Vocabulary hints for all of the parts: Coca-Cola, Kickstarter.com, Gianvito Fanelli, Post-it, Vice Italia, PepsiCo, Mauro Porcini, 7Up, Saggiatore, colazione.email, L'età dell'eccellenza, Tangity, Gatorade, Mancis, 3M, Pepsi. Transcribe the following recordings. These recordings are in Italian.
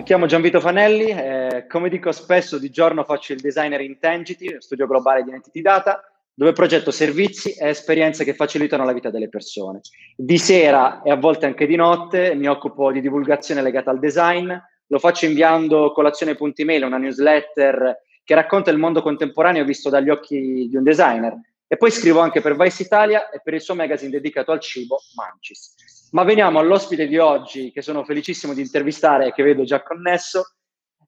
Mi chiamo Gianvito Fanelli, come dico spesso di giorno faccio il designer in Tangity, studio globale di entity data, dove progetto servizi e esperienze che facilitano la vita delle persone. Di sera e a volte anche di notte mi occupo di divulgazione legata al design, lo faccio inviando colazione.email, una newsletter che racconta il mondo contemporaneo visto dagli occhi di un designer. E poi scrivo anche per Vice Italia e per il suo magazine dedicato al cibo, Mancis. Ma veniamo all'ospite di oggi, che sono felicissimo di intervistare e che vedo già connesso,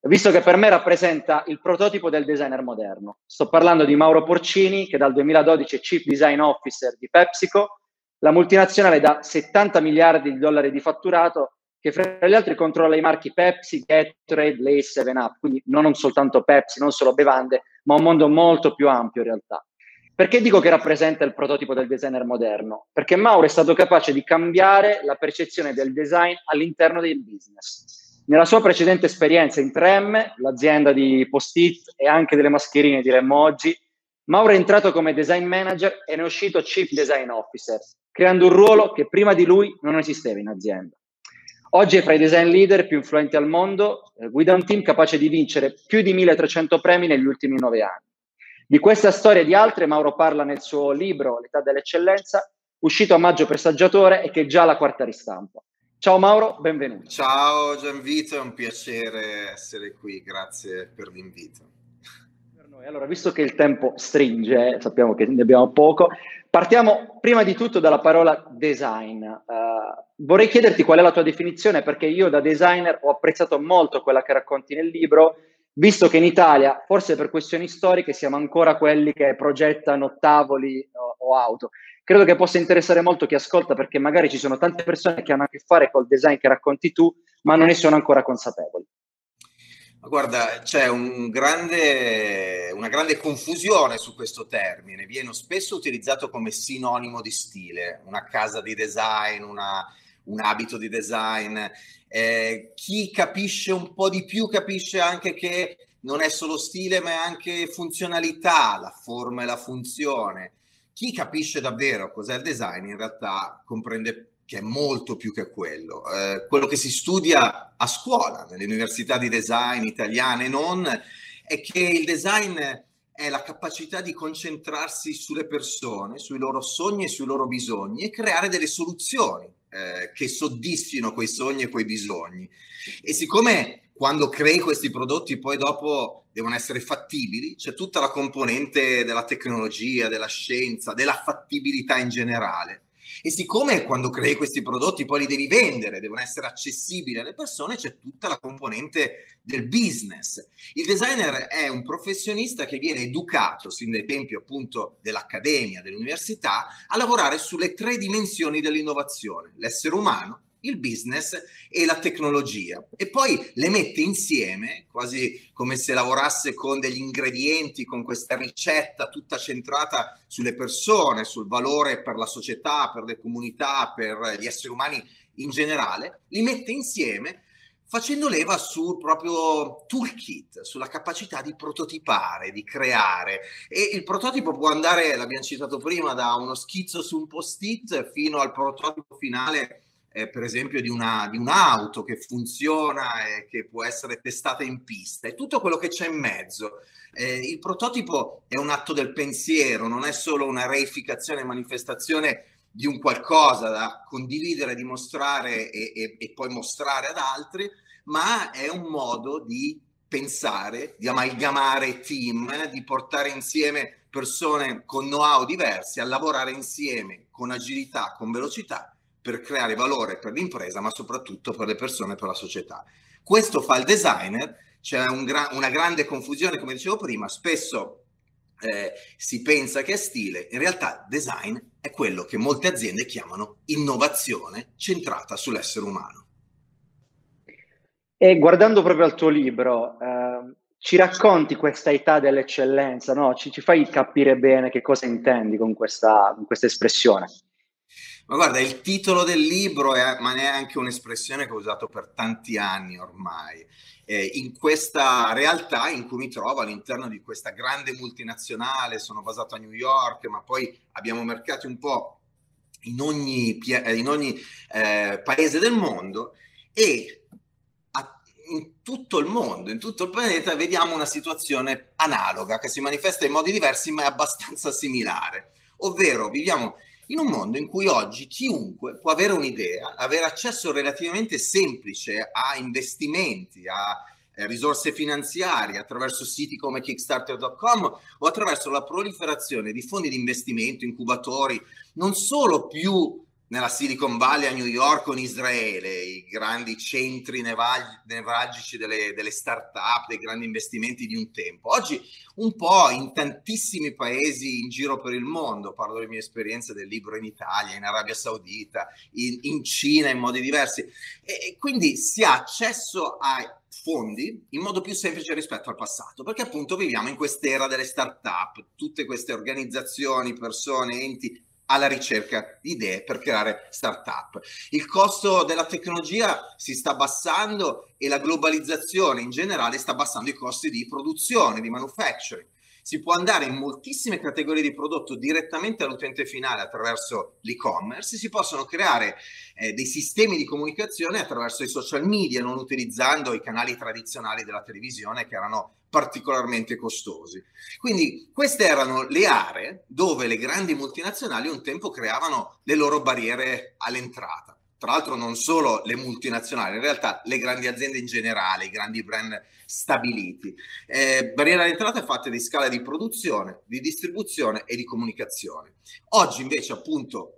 visto che per me rappresenta il prototipo del designer moderno. Sto parlando di Mauro Porcini, che dal 2012 è Chief Design Officer di PepsiCo, la multinazionale da 70 miliardi di dollari di fatturato, che fra gli altri controlla i marchi Pepsi, Gatorade, 7Up, quindi non soltanto Pepsi, non solo bevande, ma un mondo molto più ampio in realtà. Perché dico che rappresenta il prototipo del designer moderno? Perché Mauro è stato capace di cambiare la percezione del design all'interno del business. Nella sua precedente esperienza in 3M, l'azienda di Post-it e anche delle mascherine, diremmo oggi, Mauro è entrato come design manager e ne è uscito Chief Design Officer, creando un ruolo che prima di lui non esisteva in azienda. Oggi è fra i design leader più influenti al mondo, guida un team capace di vincere più di 1300 premi negli ultimi 9 anni. Di questa storia e di altre Mauro parla nel suo libro L'età dell'eccellenza, uscito a maggio per Saggiatore e che è già la 4ª ristampa. Ciao Mauro, benvenuto. Ciao Gianvito, è un piacere essere qui, grazie per l'invito. Per noi. Allora, visto che il tempo stringe, sappiamo che ne abbiamo poco, partiamo prima di tutto dalla parola design. Vorrei chiederti qual è la tua definizione, perché io da designer ho apprezzato molto quella che racconti nel libro, visto che in Italia, forse per questioni storiche, siamo ancora quelli che progettano tavoli o auto. Credo che possa interessare molto chi ascolta, perché magari ci sono tante persone che hanno a che fare col design che racconti tu, ma non ne sono ancora consapevoli. Guarda, c'è una grande confusione su questo termine. Viene spesso utilizzato come sinonimo di stile, una casa di design, un abito di design. Chi capisce un po' di più capisce anche che non è solo stile, ma è anche funzionalità, la forma e la funzione. Chi capisce davvero cos'è il design in realtà comprende che è molto più che quello. Quello che si studia a scuola, nelle università di design italiane e non, è che il design è la capacità di concentrarsi sulle persone, sui loro sogni e sui loro bisogni e creare delle soluzioni che soddisfino quei sogni e quei bisogni. E siccome quando crei questi prodotti poi dopo devono essere fattibili, c'è tutta la componente della tecnologia, della scienza, della fattibilità in generale. E siccome quando crei questi prodotti poi li devi vendere, devono essere accessibili alle persone, c'è tutta la componente del business. Il designer è un professionista che viene educato, sin dai tempi appunto dell'accademia, dell'università, a lavorare sulle 3 dimensioni dell'innovazione, l'essere umano, il business e la tecnologia, e poi le mette insieme quasi come se lavorasse con degli ingredienti, con questa ricetta tutta centrata sulle persone, sul valore per la società, per le comunità, per gli esseri umani in generale, li mette insieme facendo leva sul proprio toolkit, sulla capacità di prototipare, di creare. E il prototipo può andare, l'abbiamo citato prima, da uno schizzo su un post-it fino al prototipo finale per esempio di un'auto che funziona e che può essere testata in pista, e tutto quello che c'è in mezzo. Il prototipo è un atto del pensiero, non è solo una reificazione e manifestazione di un qualcosa da condividere, dimostrare e poi mostrare ad altri, ma è un modo di pensare, di amalgamare team, di portare insieme persone con know-how diversi, a lavorare insieme con agilità, con velocità, per creare valore per l'impresa, ma soprattutto per le persone e per la società. Questo fa il designer. C'è una grande confusione, come dicevo prima, spesso si pensa che è stile, in realtà design è quello che molte aziende chiamano innovazione centrata sull'essere umano. E guardando proprio al tuo libro, ci racconti questa età dell'eccellenza, no? Ci fai capire bene che cosa intendi con questa espressione. Ma guarda, il titolo del libro è anche un'espressione che ho usato per tanti anni ormai. In questa realtà in cui mi trovo, all'interno di questa grande multinazionale, sono basato a New York, ma poi abbiamo mercati un po' in ogni paese del mondo, e in tutto il mondo, in tutto il pianeta, vediamo una situazione analoga, che si manifesta in modi diversi ma è abbastanza similare. Ovvero, viviamo in un mondo in cui oggi chiunque può avere un'idea, avere accesso relativamente semplice a investimenti, a risorse finanziarie attraverso siti come Kickstarter.com o attraverso la proliferazione di fondi di investimento, incubatori, non solo più nella Silicon Valley a New York o in Israele, i grandi centri nevralgici delle start-up, dei grandi investimenti di un tempo. Oggi un po' in tantissimi paesi in giro per il mondo, parlo delle mie esperienze del libro in Italia, in Arabia Saudita, in Cina in modi diversi. E quindi si ha accesso a fondi in modo più semplice rispetto al passato, perché appunto viviamo in quest'era delle start-up, tutte queste organizzazioni, persone, enti, alla ricerca di idee per creare startup. Il costo della tecnologia si sta abbassando e la globalizzazione in generale sta abbassando i costi di produzione, di manufacturing. Si può andare in moltissime categorie di prodotto direttamente all'utente finale attraverso l'e-commerce, si possono creare dei sistemi di comunicazione attraverso i social media, non utilizzando i canali tradizionali della televisione che erano particolarmente costosi. Quindi queste erano le aree dove le grandi multinazionali un tempo creavano le loro barriere all'entrata. Tra l'altro non solo le multinazionali, in realtà le grandi aziende in generale, i grandi brand stabiliti. Barriera all'entrata fatte di scala di produzione, di distribuzione e di comunicazione. Oggi invece appunto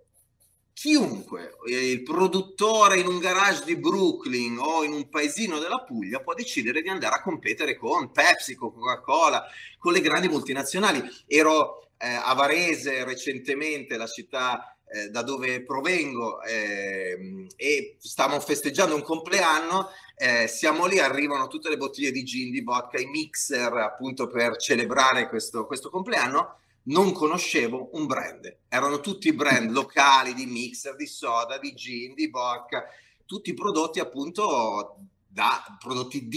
chiunque, il produttore in un garage di Brooklyn o in un paesino della Puglia può decidere di andare a competere con PepsiCo, Coca-Cola, con le grandi multinazionali. Ero a Varese recentemente, la città da dove provengo, e stavamo festeggiando un compleanno, siamo lì, arrivano tutte le bottiglie di gin, di vodka, i mixer appunto per celebrare questo compleanno. Non conoscevo un brand, erano tutti brand locali di mixer, di soda, di gin, di vodka, tutti prodotti appunto prodotti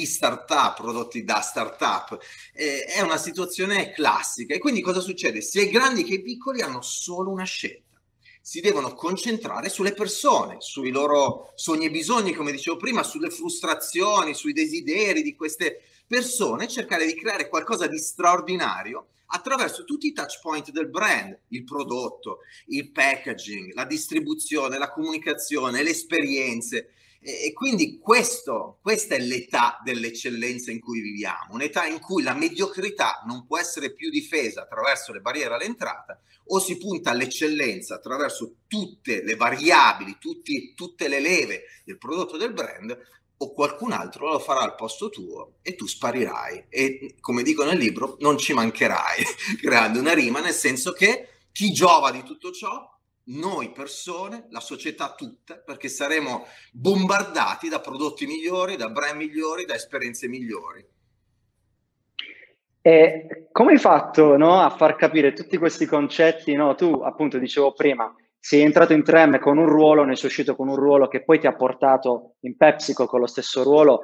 da startup. È una situazione classica e quindi cosa succede? Sia i grandi che i piccoli hanno solo una scelta. Si devono concentrare sulle persone, sui loro sogni e bisogni, come dicevo prima, sulle frustrazioni, sui desideri di queste persone, cercare di creare qualcosa di straordinario attraverso tutti i touch point del brand, il prodotto, il packaging, la distribuzione, la comunicazione, le esperienze. E quindi questa è l'età dell'eccellenza in cui viviamo, un'età in cui la mediocrità non può essere più difesa attraverso le barriere all'entrata, o si punta all'eccellenza attraverso tutte le variabili, tutte le leve del prodotto del brand, o qualcun altro lo farà al posto tuo e tu sparirai. E come dico nel libro, non ci mancherai, creando una rima, nel senso che chi giova di tutto ciò? Noi persone, la società tutta, perché saremo bombardati da prodotti migliori, da brand migliori, da esperienze migliori. E come hai fatto, no, a far capire tutti questi concetti? No? Tu appunto dicevo prima, sei entrato in 3M con un ruolo, ne sei uscito con un ruolo che poi ti ha portato in PepsiCo con lo stesso ruolo,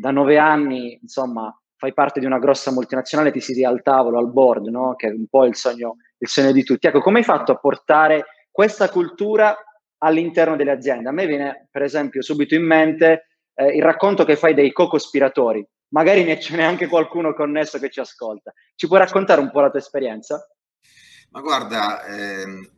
da 9 anni insomma fai parte di una grossa multinazionale, ti siedi al tavolo, al board, no? Che è un po' il sogno di tutti. Ecco, come hai fatto a portare questa cultura all'interno delle aziende? A me viene, per esempio, subito in mente il racconto che fai dei co-cospiratori. Magari ne c'è neanche qualcuno connesso che ci ascolta. Ci puoi raccontare un po' la tua esperienza? Ma guarda,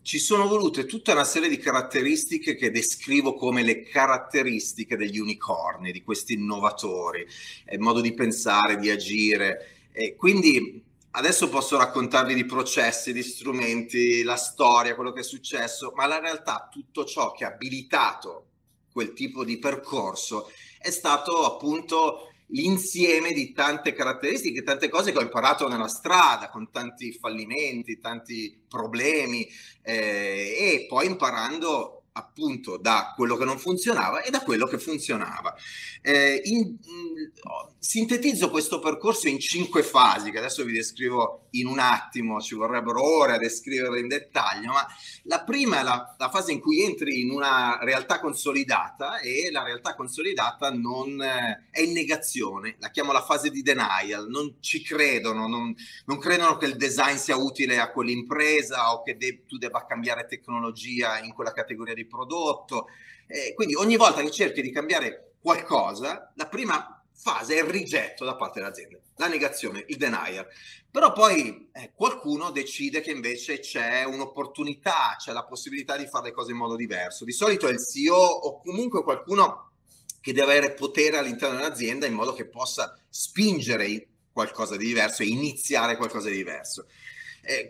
ci sono volute tutta una serie di caratteristiche che descrivo come le caratteristiche degli unicorni, di questi innovatori, il modo di pensare, di agire. Quindi adesso posso raccontarvi di processi, di strumenti, la storia, quello che è successo, ma la realtà, tutto ciò che ha abilitato quel tipo di percorso è stato appunto l'insieme di tante caratteristiche, tante cose che ho imparato nella strada, con tanti fallimenti, tanti problemi, e poi imparando appunto da quello che non funzionava e da quello che funzionava. Sintetizzo questo percorso in 5 fasi, che adesso vi descrivo in un attimo, ci vorrebbero ore a descriverle in dettaglio, ma la prima è la fase in cui entri in una realtà consolidata e la realtà consolidata non è in negazione, la chiamo la fase di denial, non ci credono, non credono che il design sia utile a quell'impresa o che tu debba cambiare tecnologia in quella categoria di prodotto, quindi ogni volta che cerchi di cambiare qualcosa, la prima fase è il rigetto da parte dell'azienda, la negazione, il denier. Però poi qualcuno decide che invece c'è un'opportunità, c'è la possibilità di fare le cose in modo diverso. Di solito è il CEO o comunque qualcuno che deve avere potere all'interno dell'azienda in modo che possa spingere qualcosa di diverso e iniziare qualcosa di diverso.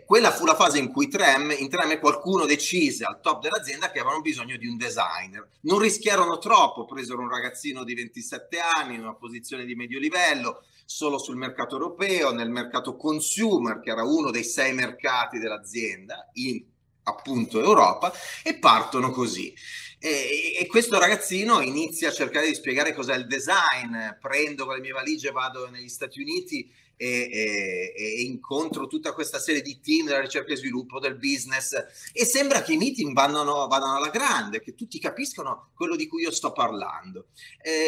Quella fu la fase in cui 3M qualcuno decise al top dell'azienda che avevano bisogno di un designer. Non rischiarono troppo, presero un ragazzino di 27 anni in una posizione di medio livello, solo sul mercato europeo, nel mercato consumer, che era uno dei 6 mercati dell'azienda, in appunto Europa, e partono così. E questo ragazzino inizia a cercare di spiegare cos'è il design, prendo con le mie valigie, vado negli Stati Uniti e incontro tutta questa serie di team della ricerca e sviluppo, del business, e sembra che i meeting vadano alla grande, che tutti capiscono quello di cui io sto parlando.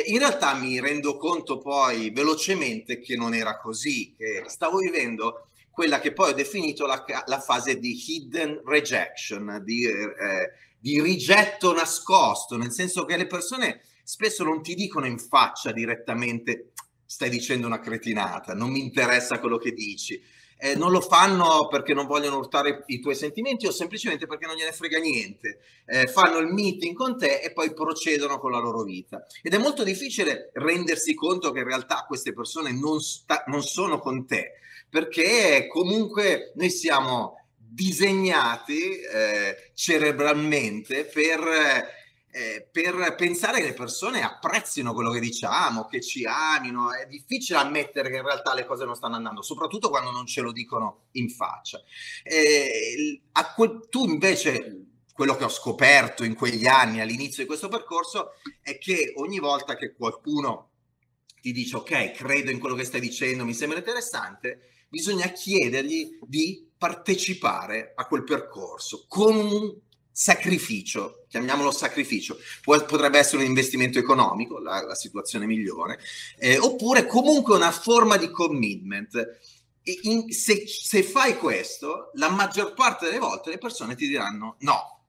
In realtà mi rendo conto poi velocemente che non era così, che stavo vivendo quella che poi ho definito la fase di hidden rejection, di rigetto nascosto, nel senso che le persone spesso non ti dicono in faccia direttamente: stai dicendo una cretinata, non mi interessa quello che dici. Non lo fanno perché non vogliono urtare i tuoi sentimenti o semplicemente perché non gliene frega niente. Fanno il meeting con te e poi procedono con la loro vita. Ed è molto difficile rendersi conto che in realtà queste persone non sono con te, perché comunque noi siamo disegnati cerebralmente per pensare che le persone apprezzino quello che diciamo, che ci amino. È difficile ammettere che in realtà le cose non stanno andando, soprattutto quando non ce lo dicono in faccia. Tu invece, quello che ho scoperto in quegli anni all'inizio di questo percorso, è che ogni volta che qualcuno ti dice: ok, credo in quello che stai dicendo, mi sembra interessante, bisogna chiedergli di partecipare a quel percorso con un sacrificio, chiamiamolo sacrificio. Potrebbe essere un investimento economico, la situazione migliore, oppure comunque una forma di commitment. Se fai questo, la maggior parte delle volte le persone ti diranno no,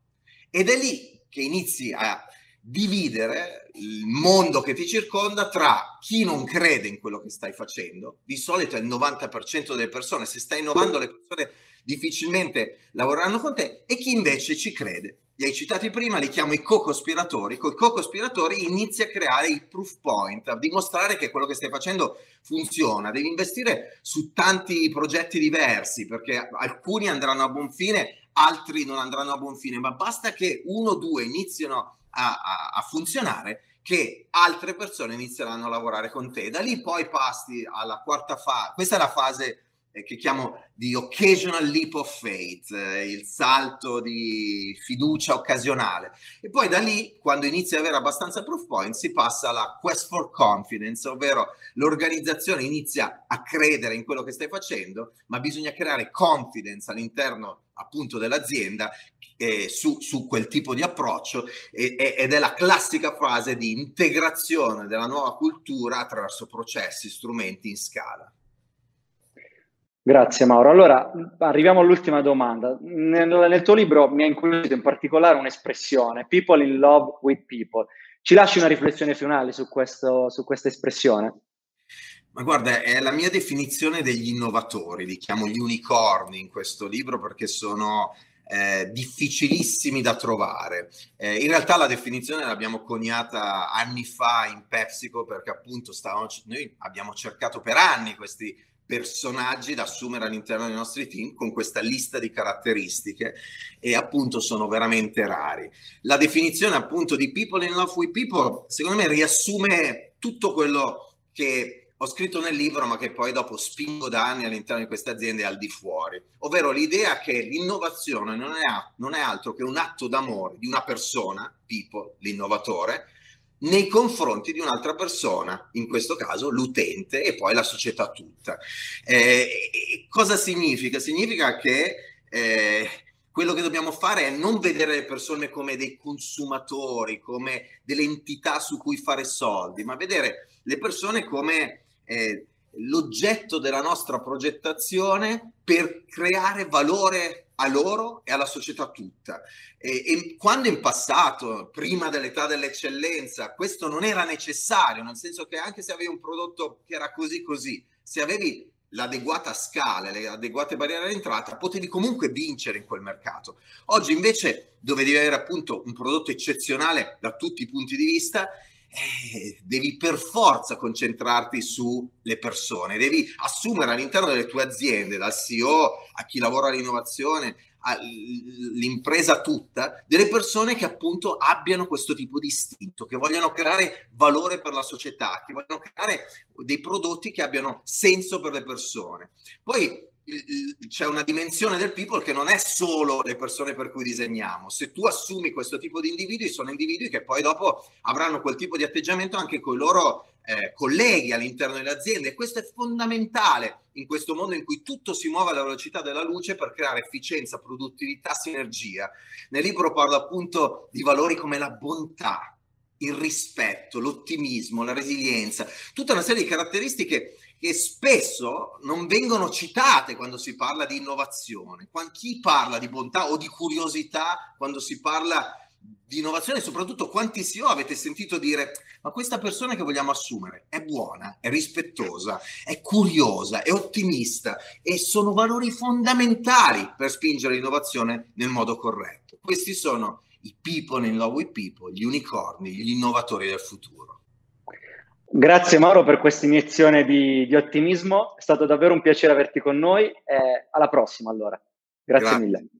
ed è lì che inizi a dividere il mondo che ti circonda tra chi non crede in quello che stai facendo. Di solito è il 90% delle persone. Se stai innovando, le persone difficilmente lavoreranno con te, e chi invece ci crede. Li hai citati prima, li chiamo i co-cospiratori. Con i co-cospiratori inizi a creare il proof point, a dimostrare che quello che stai facendo funziona. Devi investire su tanti progetti diversi, perché alcuni andranno a buon fine, altri non andranno a buon fine, ma basta che uno o due iniziano a funzionare, che altre persone inizieranno a lavorare con te. Da lì poi passi alla quarta fase. Questa è la fase che chiamo di occasional leap of faith, il salto di fiducia occasionale, e poi da lì, quando inizi ad avere abbastanza proof point, si passa alla quest for confidence, ovvero l'organizzazione inizia a credere in quello che stai facendo, ma bisogna creare confidence all'interno appunto dell'azienda su quel tipo di approccio, ed è la classica fase di integrazione della nuova cultura attraverso processi, strumenti in scala. Grazie Mauro. Allora, arriviamo all'ultima domanda. Nel tuo libro mi ha incuriosito in particolare un'espressione, people in love with people. Ci lasci una riflessione finale su questa espressione? Ma guarda, è la mia definizione degli innovatori. Li chiamo gli unicorni in questo libro perché sono difficilissimi da trovare. In realtà la definizione l'abbiamo coniata anni fa in PepsiCo, perché appunto noi abbiamo cercato per anni questi personaggi da assumere all'interno dei nostri team con questa lista di caratteristiche, e appunto sono veramente rari. La definizione appunto di people in love with people secondo me riassume tutto quello che ho scritto nel libro, ma che poi dopo spingo da anni all'interno di queste aziende e al di fuori, ovvero l'idea che l'innovazione non è altro che un atto d'amore di una persona, people, l'innovatore, nei confronti di un'altra persona, in questo caso l'utente e poi la società tutta. Cosa significa? Significa che quello che dobbiamo fare è non vedere le persone come dei consumatori, come delle entità su cui fare soldi, ma vedere le persone come l'oggetto della nostra progettazione per creare valore a loro e alla società tutta. E quando in passato, prima dell'età dell'eccellenza, questo non era necessario, nel senso che anche se avevi un prodotto che era così così, se avevi l'adeguata scala, le adeguate barriere all'entrata, potevi comunque vincere in quel mercato. Oggi invece, dove devi avere appunto un prodotto eccezionale da tutti i punti di vista, devi per forza concentrarti sulle persone, devi assumere all'interno delle tue aziende, dal CEO a chi lavora all'innovazione, all'impresa tutta, delle persone che appunto abbiano questo tipo di istinto, che vogliano creare valore per la società, che vogliano creare dei prodotti che abbiano senso per le persone. Poi c'è una dimensione del people che non è solo le persone per cui disegniamo. Se tu assumi questo tipo di individui, sono individui che poi dopo avranno quel tipo di atteggiamento anche con i loro colleghi all'interno delle aziende, e questo è fondamentale in questo mondo in cui tutto si muove alla velocità della luce per creare efficienza, produttività, sinergia. Nel libro parlo appunto di valori come la bontà, il rispetto, l'ottimismo, la resilienza, tutta una serie di caratteristiche che spesso non vengono citate quando si parla di innovazione. Chi parla di bontà o di curiosità quando si parla di innovazione? Soprattutto, quanti CEO avete sentito dire: ma questa persona che vogliamo assumere è buona, è rispettosa, è curiosa, è ottimista? E sono valori fondamentali per spingere l'innovazione nel modo corretto. Questi sono i people in love with people, gli unicorni, gli innovatori del futuro. Grazie Mauro per questa iniezione di ottimismo, è stato davvero un piacere averti con noi, alla prossima allora. Grazie mille.